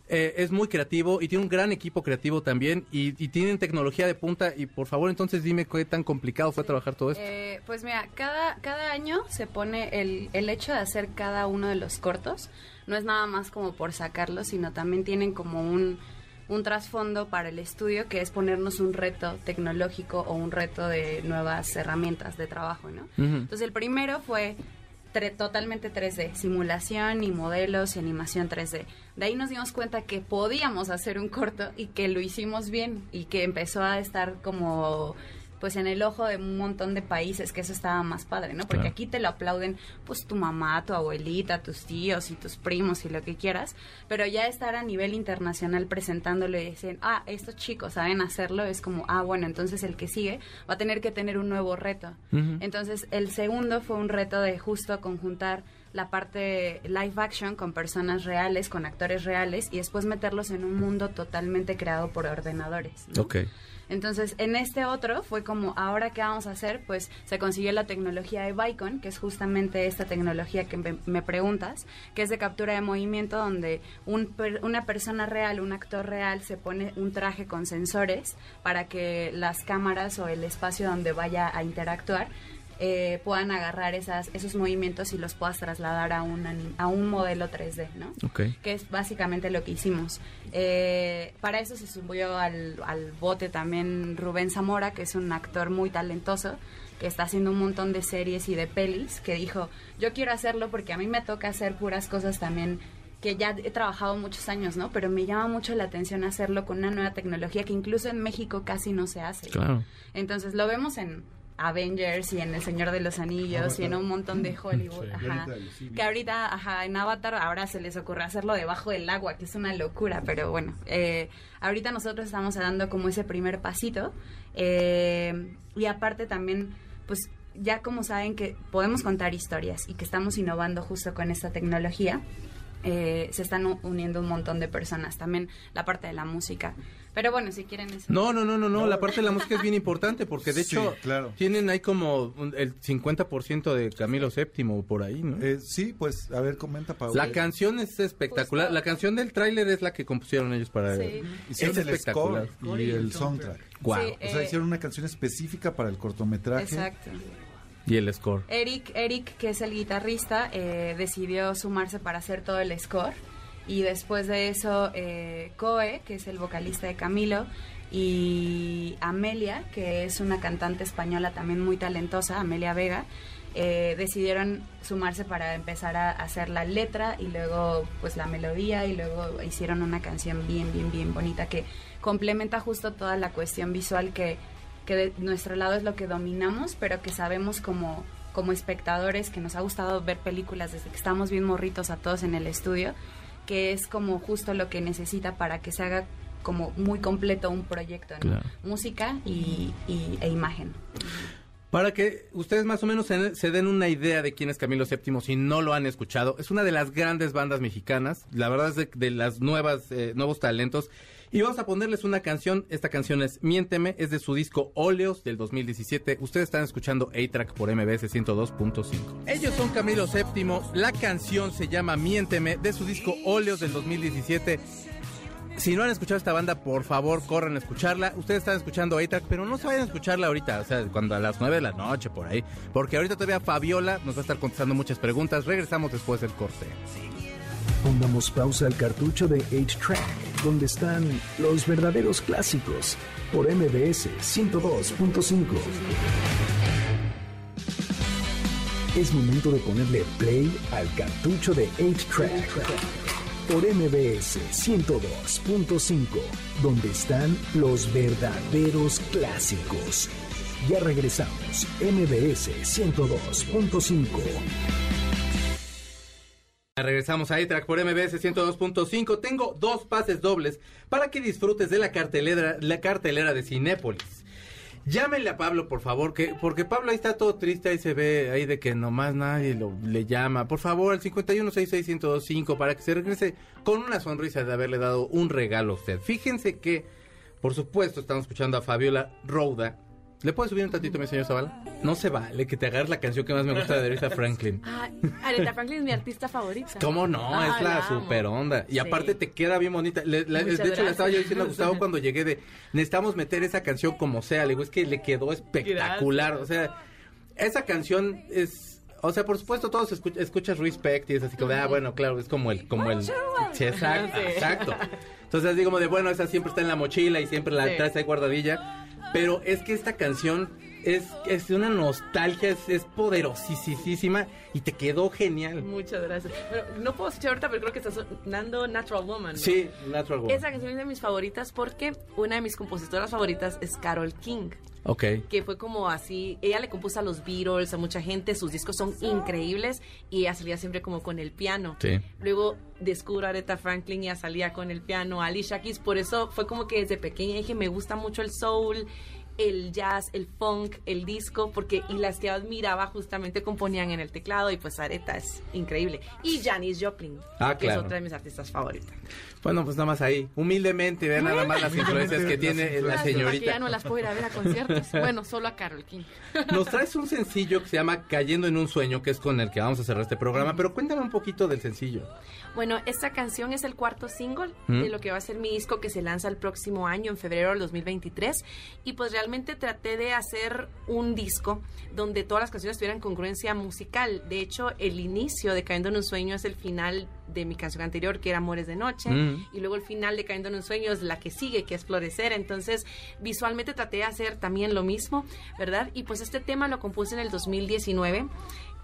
Eh, es muy creativo y tiene un gran equipo creativo también, y, y tienen tecnología de punta. Y por favor, entonces dime qué tan complicado fue sí. trabajar todo esto. Eh, pues mira, cada, cada año se pone el, el hecho de hacer cada uno de los cortos. No es nada más como por sacarlos, sino también tienen como un, un trasfondo para el estudio, que es ponernos un reto tecnológico o un reto de nuevas herramientas de trabajo, ¿no? Uh-huh. Entonces el primero fue... totalmente tres D, simulación y modelos y animación tres D. De ahí nos dimos cuenta que podíamos hacer un corto y que lo hicimos bien, y que empezó a estar como pues en el ojo de un montón de países, que eso estaba más padre, ¿no? Porque claro, aquí te lo aplauden pues tu mamá, tu abuelita, tus tíos y tus primos y lo que quieras, pero ya estar a nivel internacional presentándolo y decir, ah, estos chicos saben hacerlo, es como, ah, bueno, entonces el que sigue va a tener que tener un nuevo reto. Uh-huh. Entonces el segundo fue un reto de justo conjuntar la parte live action con personas reales, con actores reales, y después meterlos en un mundo totalmente creado por ordenadores, ¿no? Okay. Entonces, en este otro fue como, ¿ahora qué vamos a hacer? Pues se consiguió la tecnología de Vicon, que es justamente esta tecnología que me, me preguntas, que es de captura de movimiento, donde un per, una persona real, un actor real, se pone un traje con sensores para que las cámaras o el espacio donde vaya a interactuar Eh, puedan agarrar esas, esos movimientos y los puedas trasladar a un, a un modelo tres D, ¿no? Okay. Que es básicamente lo que hicimos. Eh, para eso se subió al, al bote también Rubén Zamora, que es un actor muy talentoso, que está haciendo un montón de series y de pelis, que dijo, yo quiero hacerlo porque a mí me toca hacer puras cosas también que ya he trabajado muchos años, ¿no? Pero me llama mucho la atención hacerlo con una nueva tecnología que incluso en México casi no se hace. Claro. Entonces lo vemos en Avengers y en El Señor de los Anillos, Avatar, y en un montón de Hollywood, sí, ajá, que ahorita, ajá, en Avatar ahora se les ocurre hacerlo debajo del agua, que es una locura, pero bueno, eh, ahorita nosotros estamos dando como ese primer pasito, eh, y aparte también, pues ya como saben que podemos contar historias y que estamos innovando justo con esta tecnología, Eh, se están uniendo un montón de personas. También la parte de la música. Pero bueno, si quieren eso. No, no, no, no, no. La parte de la música es bien importante, porque de sí, hecho claro, tienen ahí como un, el cincuenta por ciento de Camilo Séptimo por ahí, ¿no? Eh, sí, pues, a ver, comenta, Paola. La canción es espectacular. Justo. La canción del tráiler es la que compusieron ellos para... Sí. Hicieron es el espectacular. Score y el soundtrack. Wow. Sí, eh, o sea, hicieron una canción específica para el cortometraje. Exacto. Y el score. Eric, Eric que es el guitarrista, eh, decidió sumarse para hacer todo el score. Y después de eso, eh, Coe, que es el vocalista de Camilo, y Amelia, que es una cantante española también muy talentosa, Amelia Vega, eh, decidieron sumarse para empezar a hacer la letra y luego pues la melodía, y luego hicieron una canción bien, bien, bien bonita que complementa justo toda la cuestión visual que... que de nuestro lado es lo que dominamos, pero que sabemos como, como espectadores, que nos ha gustado ver películas desde que estamos bien morritos a todos en el estudio, que es como justo lo que necesita para que se haga como muy completo un proyecto, ¿no? Claro. Música y, y, e imagen. Para que ustedes más o menos se, se den una idea de quién es Camilo Séptimo, si no lo han escuchado. Es una de las grandes bandas mexicanas, la verdad es de, de las nuevas eh, nuevos talentos. Y vamos a ponerles una canción. Esta canción es Miénteme, es de su disco Oleos del dos mil diecisiete. Ustedes están escuchando A-Track por M B S ciento dos punto cinco. Ellos son Camilo Séptimo, la canción se llama Miénteme, de su disco Oleos del dos mil diecisiete. Si no han escuchado esta banda, por favor, corran a escucharla. Ustedes están escuchando A-Track, pero no se vayan a escucharla ahorita, o sea, cuando a las nueve de la noche, por ahí. Porque ahorita todavía Fabiola nos va a estar contestando muchas preguntas. Regresamos después del corte. Pongamos pausa al cartucho de ocho track, donde están los verdaderos clásicos, por M B S ciento dos punto cinco. Es momento de ponerle play al cartucho de ocho track. Por M B S ciento dos punto cinco, donde están los verdaderos clásicos. Ya regresamos, M B S ciento dos punto cinco. Regresamos a A-Track por M B S ciento dos punto cinco. Tengo dos pases dobles para que disfrutes de la cartelera, la cartelera de Cinépolis. Llámenle a Pablo, por favor, que porque Pablo ahí está todo triste, ahí se ve, ahí de que nomás nadie lo, le llama. Por favor, al cincuenta y uno sesenta y seis, diez veinticinco, para que se regrese con una sonrisa de haberle dado un regalo a usted. Fíjense que, por supuesto, estamos escuchando a Fabiola Roudha. ¿Le puedes subir un tantito, mi señor Zavala? No se vale que te agarres la canción que más me gusta de Aretha Franklin. Ah, Aretha Franklin es mi artista favorita. ¿Cómo no? Ah, es la, la super onda. Y sí, aparte te queda bien bonita. Le, la, de hecho, gracias. Le estaba yo diciendo a Gustavo cuando llegué de... Necesitamos meter esa canción como sea. Le digo, es que le quedó espectacular. Gracias. O sea, esa canción es... O sea, por supuesto, todos escuch- escuchas Respect y es así como de, ah, bueno, claro, es como el... como el, sí, exacto, sí, exacto. Entonces, así como de, bueno, esa siempre está en la mochila y siempre la sí, traes ahí guardadilla. Pero es que esta canción es, es una nostalgia, es, es poderosísima y te quedó genial. Muchas gracias. Bueno, no puedo escuchar ahorita, pero creo que está sonando Natural Woman, ¿no? Sí, Natural Woman. Esa canción es de mis favoritas porque una de mis compositoras favoritas es Carole King. Okay. Que fue como así, ella le compuso a los Beatles, a mucha gente, sus discos son increíbles y ella salía siempre como con el piano. Sí. Luego descubro a Aretha Franklin y ella salía con el piano, Alicia Keys, por eso fue como que desde pequeña dije, me gusta mucho el soul, el jazz, el funk, el disco, porque y las que admiraba justamente componían en el teclado y pues Aretha es increíble. Y Janis Joplin, ah, que claro, es otra de mis artistas favoritas. Bueno, pues nada más ahí, humildemente, vean nada más las influencias que tiene la señorita. Ya no las puedo ir a ver a conciertos, bueno, solo a Carole King. Nos traes un sencillo que se llama Cayendo en un sueño, que es con el que vamos a cerrar este programa, pero cuéntame un poquito del sencillo. Bueno, esta canción es el cuarto single ¿Mm? de lo que va a ser mi disco que se lanza el próximo año, en febrero del dos mil veintitrés, y pues realmente traté de hacer un disco donde todas las canciones tuvieran congruencia musical. De hecho, el inicio de Cayendo en un sueño es el final de mi canción anterior, que era Amores de Noche, mm. y luego el final de Cayendo en un sueño es la que sigue, que es Florecer. Entonces, visualmente traté de hacer también lo mismo, ¿verdad? Y pues este tema lo compuse en el dos mil diecinueve.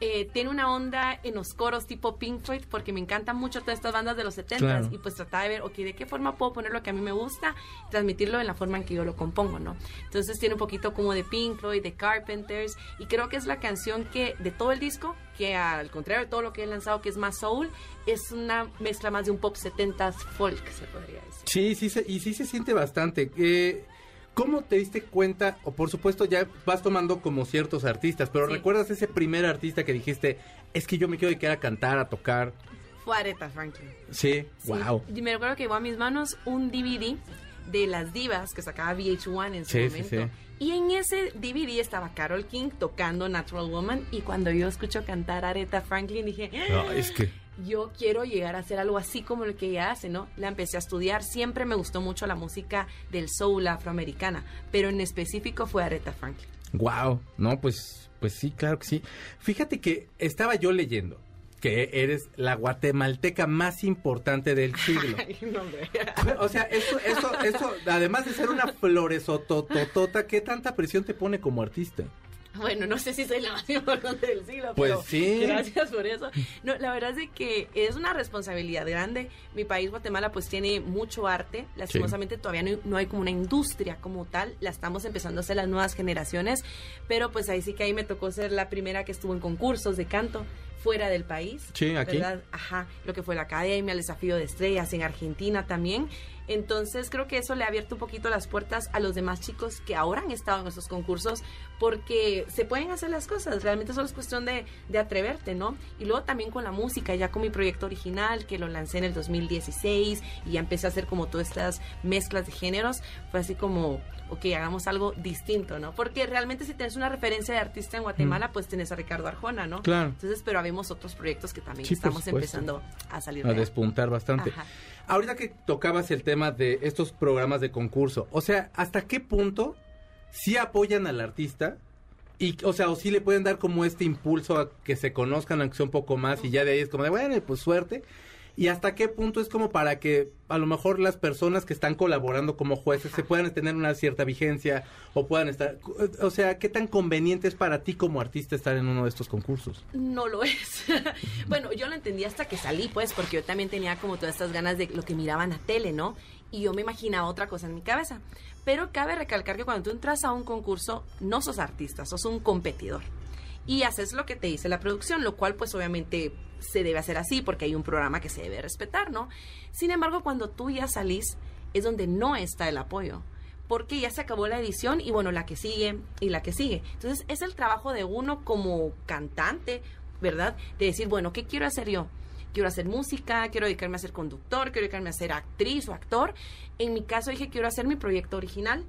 Eh, tiene una onda en los coros tipo Pink Floyd, porque me encantan mucho todas estas bandas de los setentas, claro, y pues trataba de ver, ok, ¿de qué forma puedo poner lo que a mí me gusta? Transmitirlo en la forma en que yo lo compongo, ¿no? Entonces tiene un poquito como de Pink Floyd, de Carpenters, y creo que es la canción que, de todo el disco, que al contrario de todo lo que he lanzado, que es más soul, es una mezcla más de un pop setentas folk, se podría decir. Sí, sí se, y sí se siente bastante, eh... ¿Cómo te diste cuenta? O por supuesto ya vas tomando como ciertos artistas, pero sí, ¿recuerdas ese primer artista que dijiste, es que yo me quiero dedicar a cantar, a tocar? Fue Aretha Franklin. Sí, sí. Wow. Y me recuerdo que llevó a mis manos un D V D de las divas que sacaba V H uno en su sí, momento. Sí, sí. Y en ese D V D estaba Carole King tocando Natural Woman, y cuando yo escucho cantar a Aretha Franklin dije, no, es que... yo quiero llegar a hacer algo así como lo que ella hace, ¿no? La empecé a estudiar, siempre me gustó mucho la música del soul afroamericana, pero en específico fue Aretha Franklin. Wow, no, pues, pues sí, claro que sí. Fíjate que estaba yo leyendo que eres la guatemalteca más importante del siglo. Ay, no, o sea, eso, eso, eso, además de ser una floresotototota, ¿qué tanta presión te pone como artista? Bueno, no sé si soy la más importante del siglo, pues pero sí, gracias por eso. No, la verdad es de que es una responsabilidad grande. Mi país, Guatemala, pues tiene mucho arte. Lastimosamente sí, todavía no, no hay como una industria como tal. La estamos empezando a hacer las nuevas generaciones. Pero pues ahí sí que ahí me tocó ser la primera que estuvo en concursos de canto fuera del país. Sí, aquí. ¿Verdad? Ajá, lo que fue la Academia, el Desafío de Estrellas, en Argentina también. Entonces creo que eso le ha abierto un poquito las puertas a los demás chicos que ahora han estado en esos concursos, porque se pueden hacer las cosas, realmente solo es cuestión de, de atreverte, ¿no? Y luego también con la música, ya con mi proyecto original, que lo lancé en el dos mil dieciséis, y ya empecé a hacer como todas estas mezclas de géneros, fue así como, ok, hagamos algo distinto, ¿no? Porque realmente si tienes una referencia de artista en Guatemala, mm. pues tienes a Ricardo Arjona, ¿no? Claro. Entonces, pero habemos otros proyectos que también sí, estamos empezando a salir. A de despuntar ahí bastante. Ajá. Ahorita que tocabas el tema de estos programas de concurso, o sea, ¿hasta qué punto sí apoyan al artista? Y, o sea, o sí le pueden dar como este impulso a que se conozcan, aunque sea un poco más, y ya de ahí es como de, bueno, pues suerte. ¿Y hasta qué punto es como para que a lo mejor las personas que están colaborando como jueces se puedan tener una cierta vigencia o puedan estar... O sea, ¿qué tan conveniente es para ti como artista estar en uno de estos concursos? No lo es. Bueno, yo lo entendí hasta que salí, pues, porque yo también tenía como todas estas ganas de lo que miraban a tele, ¿no? Y yo me imaginaba otra cosa en mi cabeza. Pero cabe recalcar que cuando tú entras a un concurso, no sos artista, sos un competidor. Y haces lo que te dice la producción, lo cual pues obviamente se debe hacer así porque hay un programa que se debe respetar, ¿no? Sin embargo, cuando tú ya salís es donde no está el apoyo, porque ya se acabó la edición y bueno, la que sigue y la que sigue. Entonces es el trabajo de uno como cantante, ¿verdad? De decir, bueno, ¿qué quiero hacer yo? Quiero hacer música, quiero dedicarme a ser conductor, quiero dedicarme a ser actriz o actor. En mi caso dije, quiero hacer mi proyecto original.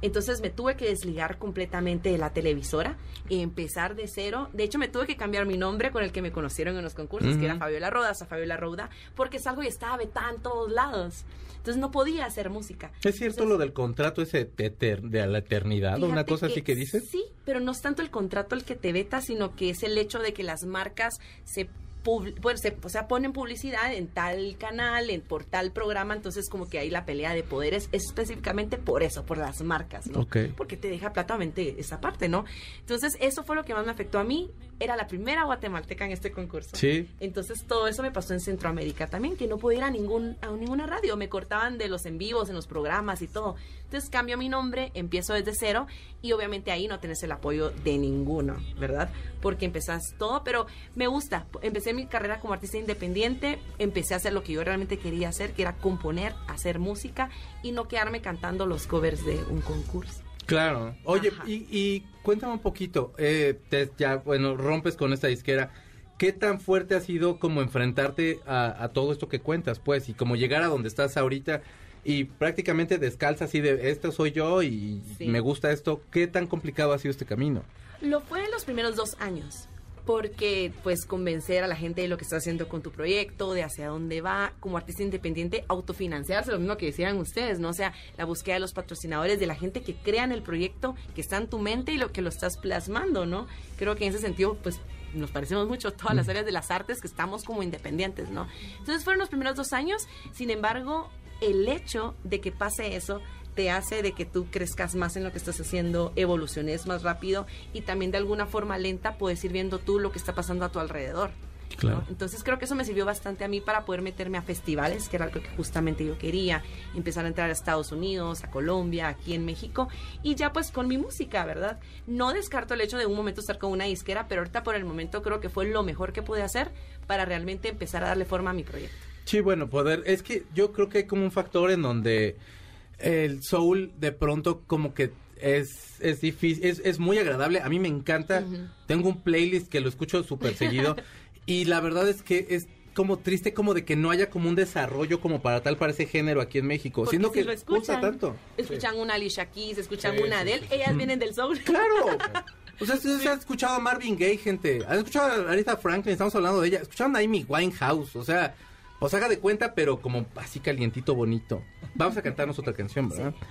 Entonces me tuve que desligar completamente de la televisora, empezar de cero. De hecho, me tuve que cambiar mi nombre con el que me conocieron en los concursos, uh-huh, que era Fabiola Roudha, a Fabiola Roudha, porque salgo y estaba vetada en todos lados. Entonces no podía hacer música. ¿Es cierto Entonces, lo del contrato ese de, de la eternidad o una cosa que, así que dices? Sí, pero no es tanto el contrato el que te veta, sino que es el hecho de que las marcas se pub, bueno, se, o sea, ponen publicidad en tal canal, en, por tal programa, entonces como que hay la pelea de poderes específicamente por eso, por las marcas, ¿no? Okay. Porque te deja platamente esa parte, ¿no? Entonces eso fue lo que más me afectó a mí, era la primera guatemalteca en este concurso. Sí. Entonces todo eso me pasó en Centroamérica también, que no podía ir a, ningún, a ninguna radio, me cortaban de los en vivos, en los programas y todo. Entonces cambio mi nombre, empiezo desde cero y obviamente ahí no tenés el apoyo de ninguno, ¿verdad? Porque empezás todo, pero me gusta. Empecé mi carrera como artista independiente, empecé a hacer lo que yo realmente quería hacer, que era componer, hacer música y no quedarme cantando los covers de un concurso. Claro. Oye, y, y cuéntame un poquito, eh, te, ya, bueno, rompes con esta disquera. ¿Qué tan fuerte ha sido como enfrentarte a, a todo esto que cuentas, pues? Y como llegar a donde estás ahorita y prácticamente descalza así de, esto soy yo y sí. me gusta esto. ¿Qué tan complicado ha sido este camino? Lo fue en los primeros dos años, porque pues convencer a la gente de lo que estás haciendo con tu proyecto, de hacia dónde va, como artista independiente, autofinanciarse, lo mismo que decían ustedes, ¿no? O sea, la búsqueda de los patrocinadores, de la gente que crean el proyecto, que está en tu mente y lo que lo estás plasmando, ¿no? Creo que en ese sentido, pues, nos parecemos mucho todas las áreas de las artes que estamos como independientes, ¿no? Entonces fueron los primeros dos años, sin embargo, el hecho de que pase eso te hace de que tú crezcas más en lo que estás haciendo, evoluciones más rápido y también de alguna forma lenta puedes ir viendo tú lo que está pasando a tu alrededor. Claro. ¿No? Entonces creo que eso me sirvió bastante a mí para poder meterme a festivales, que era algo que justamente yo quería, empezar a entrar a Estados Unidos, a Colombia, aquí en México, y ya pues con mi música, ¿verdad? No descarto el hecho de un momento estar con una disquera, pero ahorita por el momento creo que fue lo mejor que pude hacer para realmente empezar a darle forma a mi proyecto. Sí, bueno, poder, es que yo creo que hay como un factor en donde el soul de pronto como que Es, es difícil, es, es muy agradable, a mí me encanta, uh-huh. tengo un playlist que lo escucho súper seguido. Y la verdad es que es como triste como de que no haya como un desarrollo como para tal para ese género aquí en México. Porque siendo si que lo escuchan, gusta tanto. Escuchan sí. una Alicia Keys, escuchan sí, una Adele, sí, sí, sí. ellas mm. vienen del soul. ¡Claro! O sea, ustedes han escuchado a Marvin Gaye, gente. Han escuchado a Aretha Franklin, estamos hablando de ella. Escucharon a Amy Winehouse, o sea, os haga de cuenta, pero como así calientito, bonito. Vamos a cantarnos otra canción, ¿verdad? Sí.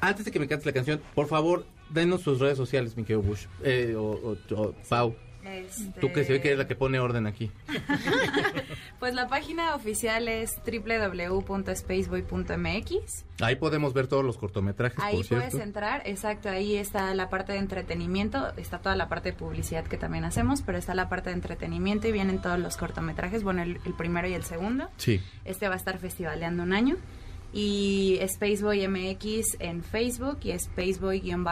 Antes de que me cantes la canción, por favor, denos sus redes sociales, mi querido Bush, eh, o, o, o Pau. Este... Tú que se ve que eres la que pone orden aquí. Pues la página oficial es doble u doble u doble u punto spaceboy punto m x. Ahí podemos ver todos los cortometrajes. Ahí por puedes cierto. entrar, exacto, ahí está la parte de entretenimiento, está toda la parte de publicidad que también hacemos, pero está la parte de entretenimiento y vienen todos los cortometrajes, bueno, el, el primero y el segundo. Sí. Este va a estar festivaleando un año. Y Spaceboy M X en Facebook y Spaceboy-M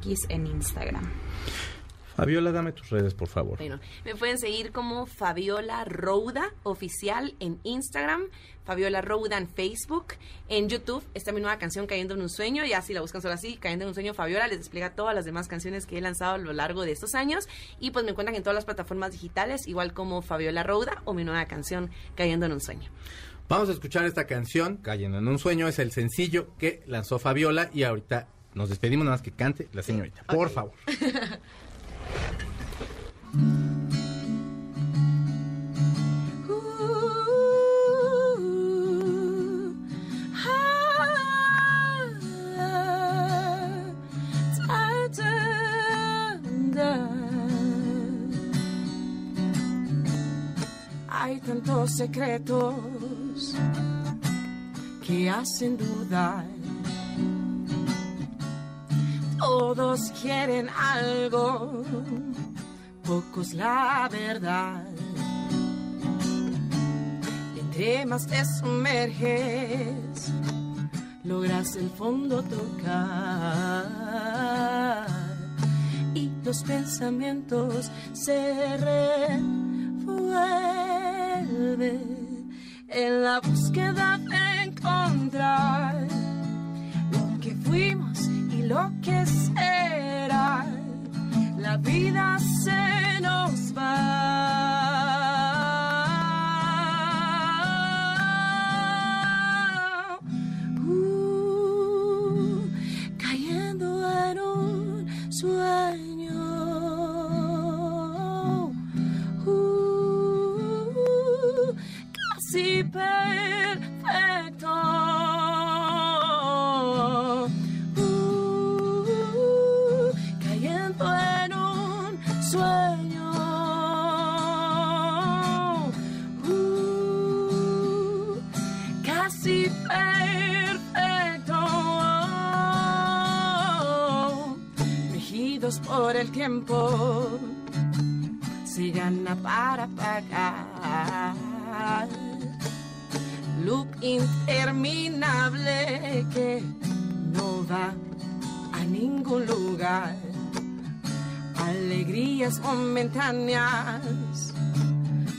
X en Instagram. Fabiola, dame tus redes, por favor. Bueno, me pueden seguir como Fabiola Roudha Oficial en Instagram, Fabiola Roudha en Facebook, en YouTube está mi nueva canción Cayendo en un Sueño, ya si la buscan solo así, Cayendo en un Sueño Fabiola, les explica todas las demás canciones que he lanzado a lo largo de estos años y pues me encuentran en todas las plataformas digitales, igual como Fabiola Roudha o mi nueva canción Cayendo en un Sueño. Vamos a escuchar esta canción, Cayendo en un Sueño, es el sencillo que lanzó Fabiola y ahorita nos despedimos, nada más que cante la señorita, por okay. favor. Hay tantos secretos que hacen dudar. Todos quieren algo, pocos la verdad. Entre más te sumerges, logras el fondo tocar y los pensamientos se revuelven en la búsqueda de encontrar lo que fuimos y lo que será. La vida se nos va, uh, cayendo en un sueño, uh, casi perfecto. Sueño, por el tiempo, si gana para pagar. Loop interminable que no va a ningún lugar. Alegrías momentáneas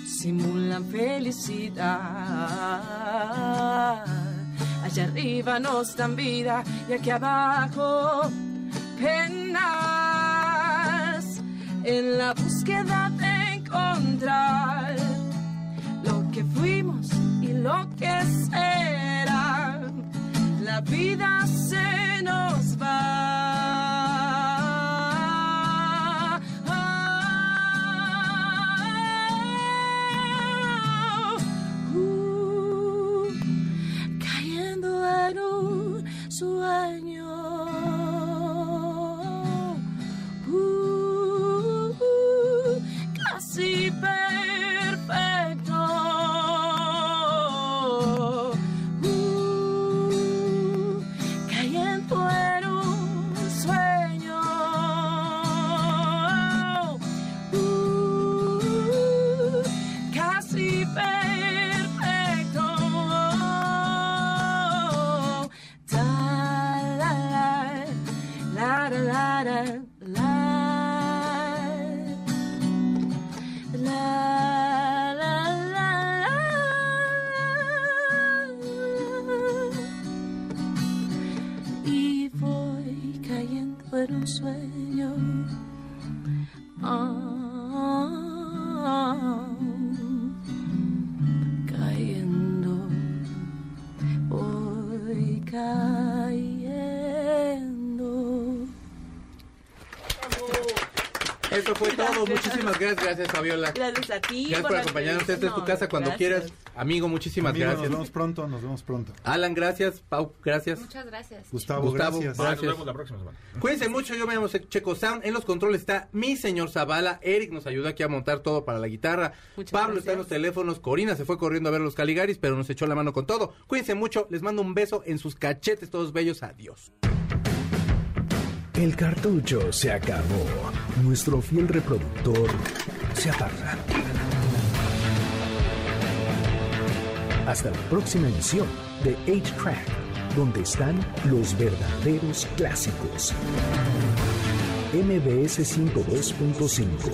simulan felicidad. Allá arriba nos dan vida y aquí abajo penas. En la búsqueda de encontrar lo que fuimos y lo que será, la vida se nos va. Sueño, uh, uh, casi perfecto, uh, cayendo en un sueño, uh, casi perfecto. Eso fue gracias. Todo, muchísimas gracias, gracias Fabiola. Gracias a ti. Gracias por, por acompañarnos, esta es tu casa cuando gracias. Quieras. Amigo, muchísimas Amigo, gracias. Nos vemos pronto, nos vemos pronto. Alan, gracias. Pau, gracias. Muchas gracias. Gustavo, Gustavo gracias. gracias. Nos vemos la próxima semana. Cuídense mucho, yo me llamo Checo Sound. En los controles está mi señor Zavala. Eric nos ayudó aquí a montar todo para la guitarra. Muchas Pablo gracias. Está en los teléfonos. Corina se fue corriendo a ver los Caligaris, pero nos echó la mano con todo. Cuídense mucho, les mando un beso en sus cachetes todos bellos. Adiós. El cartucho se acabó. Nuestro fiel reproductor se apaga. Hasta la próxima emisión de ocho track, donde están los verdaderos clásicos. M B S ciento dos punto cinco.